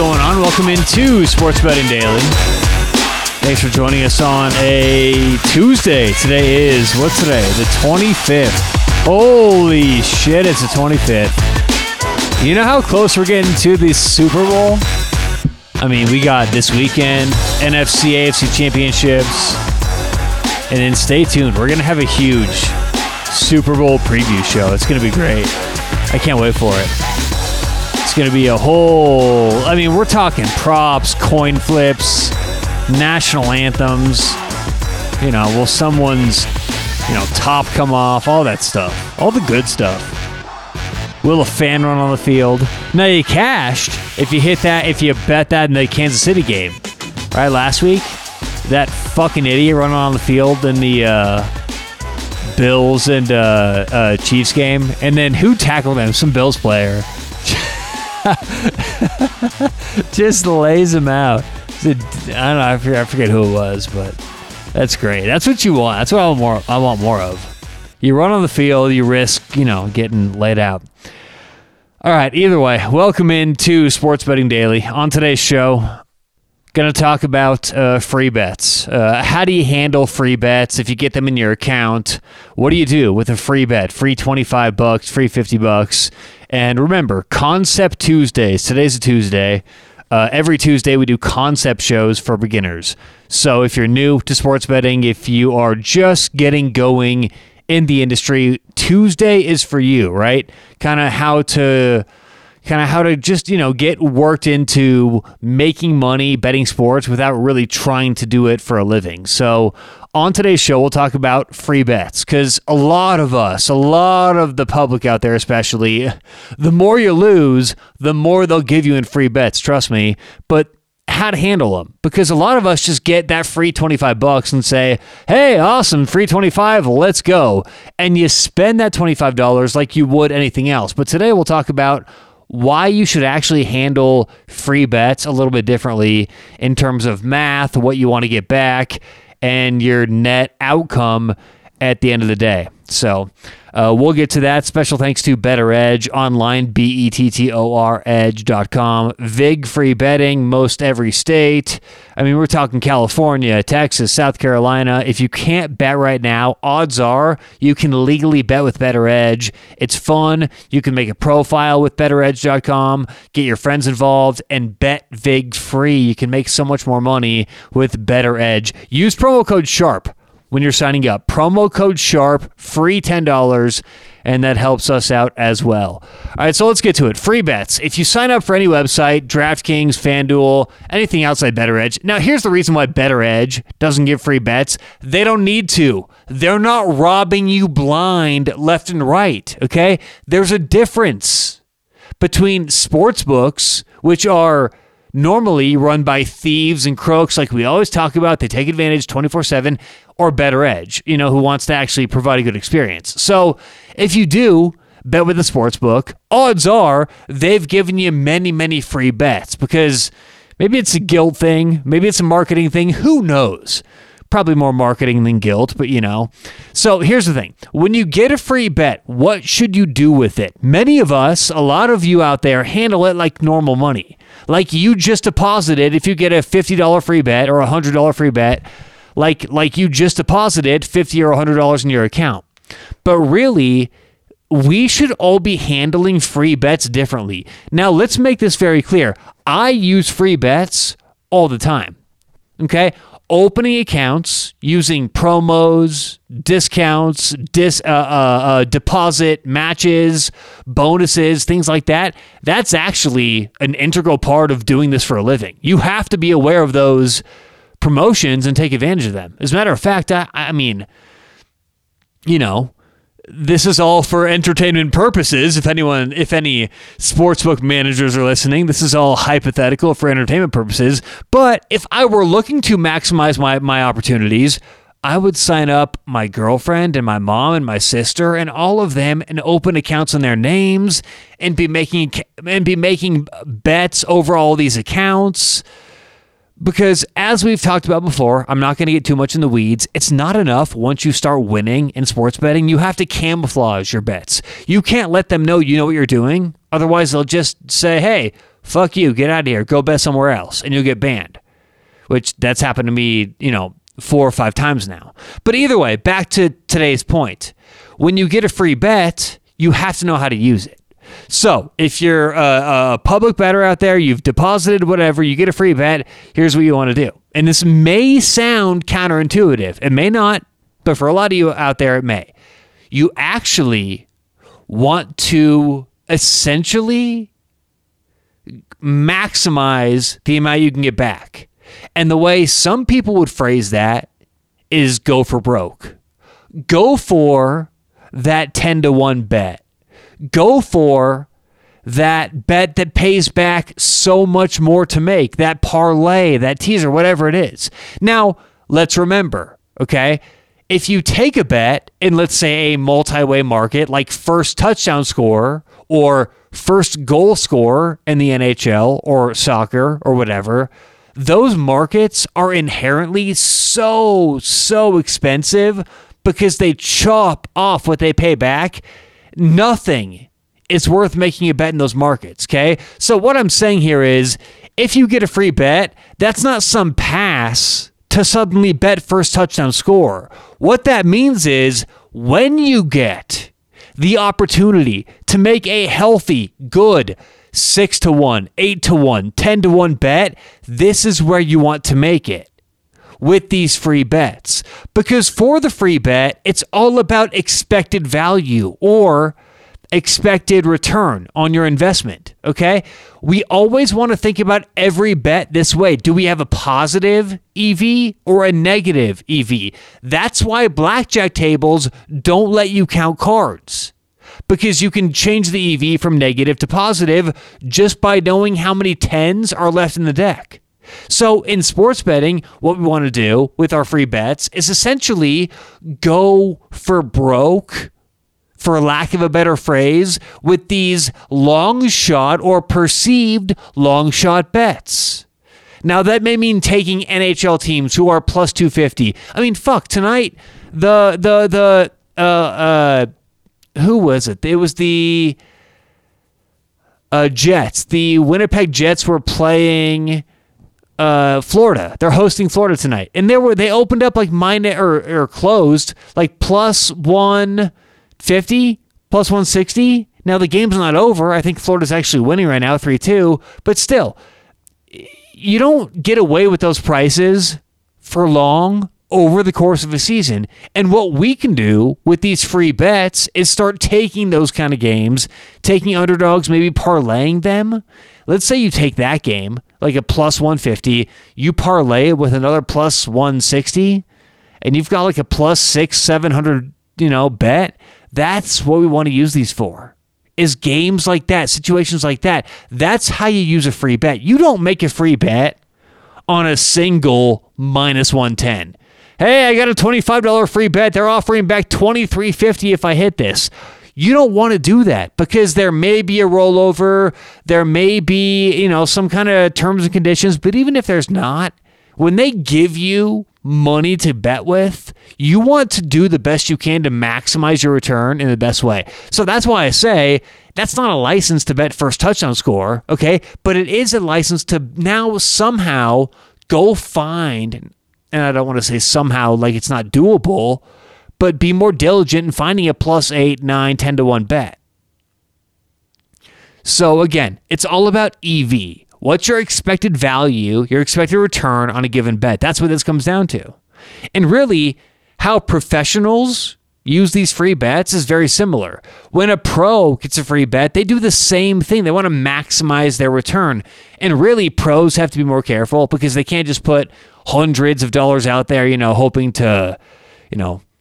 going on? Welcome into Sports Betting Daily. Thanks for joining us on a Tuesday. Today is, what's today? The 25th. Holy shit, it's the 25th. You know how close we're getting to the Super Bowl? I mean, we got this weekend, NFC, AFC championships. And then stay tuned. We're going to have a huge Super Bowl preview show. It's going to be great. I can't wait for it. It's going to be a whole... I mean, we're talking props, coin flips, national anthems. You know, will someone's, you know, top come off? All that stuff. All the good stuff. Will a fan run on the field? Now, you cashed if you hit that, if you bet that in the Kansas City game. Right, last week? That fucking idiot running on the field in the Bills and Chiefs game. And then who tackled him? Some Bills player. Just lays him out. I don't know. I forget who it was, but that's great. That's what you want. That's what I want more of. You run on the field. You risk, you know, getting laid out. All right. Either way, welcome into Sports Betting Daily. On today's show, gonna talk about free bets. How do you handle free bets if you get them in your account? What do you do with a free bet? Free $25, free $50. And remember, Concept Tuesdays. Today's a Tuesday. Every Tuesday, we do concept shows for beginners. So if you're new to sports betting, if you are just getting going in the industry, Tuesday is for you, right? Kind of how to just, you know, get worked into making money betting sports without really trying to do it for a living. So on today's show, we'll talk about free bets because a lot of the public out there, especially, the more you lose, the more they'll give you in free bets. Trust me. But how to handle them, because a lot of us just get that free $25 and say, hey, awesome, free $25, let's go. And you spend that $25 like you would anything else. But today we'll talk about why you should actually handle free bets a little bit differently in terms of math, what you want to get back, and your net outcome at the end of the day. So we'll get to that. Special thanks to BettorEdge online, BettorEdge.com. VIG free betting, most every state. I mean, we're talking California, Texas, South Carolina. If you can't bet right now, odds are you can legally bet with BettorEdge. It's fun. You can make a profile with BettorEdge.com, get your friends involved, and bet VIG free. You can make so much more money with BettorEdge. Use promo code SHARP. When you're signing up, promo code SHARP, free $10, and that helps us out as well. All right, so let's get to it. Free bets. If you sign up for any website, DraftKings, FanDuel, anything outside BettorEdge. Now, here's the reason why BettorEdge doesn't give free bets. They don't need to. They're not robbing you blind left and right, okay? There's a difference between sportsbooks, which are normally run by thieves and crooks like we always talk about. They take advantage 24/7, or BettorEdge, you know, who wants to actually provide a good experience. So if you do bet with a sportsbook, odds are they've given you many, many free bets because maybe it's a guilt thing. Maybe it's a marketing thing. Who knows? Probably more marketing than guilt, but you know. So here's the thing. When you get a free bet, what should you do with it? Many of us, a lot of you out there, handle it like normal money. Like you just deposited, if you get a $50 free bet or a $100 free bet, like you just deposited $50 or $100 in your account. But really, we should all be handling free bets differently. Now, let's make this very clear. I use free bets all the time, okay? Opening accounts, using promos, discounts, deposit matches, bonuses, things like that. That's actually an integral part of doing this for a living. You have to be aware of those promotions and take advantage of them. As a matter of fact, I mean, you know, this is all for entertainment purposes. If any sportsbook managers are listening, this is all hypothetical for entertainment purposes. But if I were looking to maximize my opportunities, I would sign up my girlfriend and my mom and my sister and all of them and open accounts in their names and be making bets over all these accounts. Because as we've talked about before, I'm not going to get too much in the weeds. It's not enough once you start winning in sports betting. You have to camouflage your bets. You can't let them know you know what you're doing. Otherwise, they'll just say, hey, fuck you, get out of here, go bet somewhere else, and you'll get banned, which that's happened to me, 4 or 5 times now. But either way, back to today's point. When you get a free bet, you have to know how to use it. So if you're a public bettor out there, you've deposited whatever, you get a free bet, here's what you want to do. And this may sound counterintuitive. It may not, but for a lot of you out there, it may. You actually want to essentially maximize the amount you can get back. And the way some people would phrase that is go for broke. Go for that 10-to-1 bet. Go for that bet that pays back so much more to make, that parlay, that teaser, whatever it is. Now, let's remember, okay, if you take a bet in, let's say, a multi-way market, like first touchdown scorer or first goal scorer in the NHL or soccer or whatever, those markets are inherently so expensive because they chop off what they pay back. Nothing is worth making a bet in those markets, okay? So what I'm saying here is if you get a free bet, that's not some pass to suddenly bet first touchdown score. What that means is when you get the opportunity to make a healthy, good 6-to-1, 8-to-1, 10-to-1 bet, this is where you want to make it with these free bets. Because for the free bet, it's all about expected value or expected return on your investment, okay? We always want to think about every bet this way. Do we have a positive EV or a negative EV? That's why blackjack tables don't let you count cards, because you can change the EV from negative to positive just by knowing how many 10s are left in the deck. So in sports betting, what we want to do with our free bets is essentially go for broke, for lack of a better phrase, with these long shot or perceived long shot bets. Now that may mean taking NHL teams who are plus 250. I mean, fuck, tonight, who was it? It was the Jets. The Winnipeg Jets were playing Florida. They're hosting Florida tonight, and they opened up like minus or closed like plus 150, plus 160. Now the game's not over. I think Florida's actually winning right now, 3-2. But still, you don't get away with those prices for long over the course of a season. And what we can do with these free bets is start taking those kind of games, taking underdogs, maybe parlaying them. Let's say you take that game, like a plus 150, you parlay it with another plus 160, and you've got like a plus 600, 700, bet. That's what we want to use these for, is games like that, situations like that. That's how you use a free bet. You don't make a free bet on a single minus 110. Hey, I got a $25 free bet. They're offering back $23.50 if I hit this. You don't want to do that because there may be a rollover. There may be, some kind of terms and conditions. But even if there's not, when they give you money to bet with, you want to do the best you can to maximize your return in the best way. So that's why I say that's not a license to bet first touchdown score, okay? But it is a license to now somehow go find... and I don't want to say somehow like it's not doable, but be more diligent in finding a plus 8, 9, 10-to-1 bet. So again, it's all about EV. What's your expected value, your expected return on a given bet? That's what this comes down to. And really, how professionals use these free bets is very similar. When a pro gets a free bet, they do the same thing. They want to maximize their return. And really, pros have to be more careful because they can't just put hundreds of dollars out there, hoping to,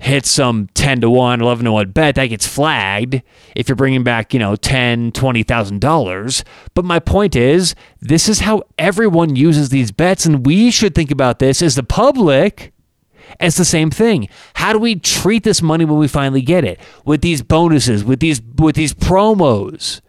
hit some 10-to-1, 11-to-1 bet. That gets flagged if you're bringing back, $10,000, $20,000. But my point is, this is how everyone uses these bets, and we should think about this as the public. It's the same thing. How do we treat this money when we finally get it? With these bonuses, with these promos,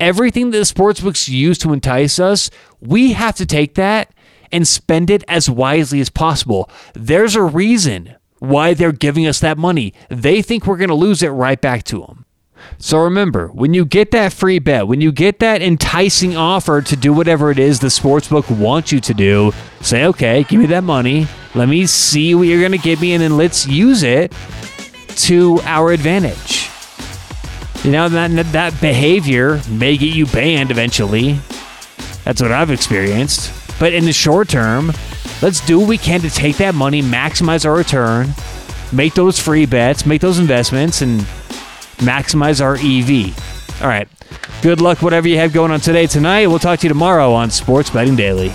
everything that the sportsbooks use to entice us, we have to take that and spend it as wisely as possible. There's a reason why they're giving us that money. They think we're going to lose it right back to them. So remember, when you get that free bet, when you get that enticing offer to do whatever it is the sportsbook wants you to do, say, okay, give me that money. Let me see what you're going to give me, and then let's use it to our advantage. You know, that behavior may get you banned eventually. That's what I've experienced. But in the short term, let's do what we can to take that money, maximize our return, make those free bets, make those investments, and maximize our EV. All right. Good luck, whatever you have going on today, tonight. We'll talk to you tomorrow on Sports Betting Daily.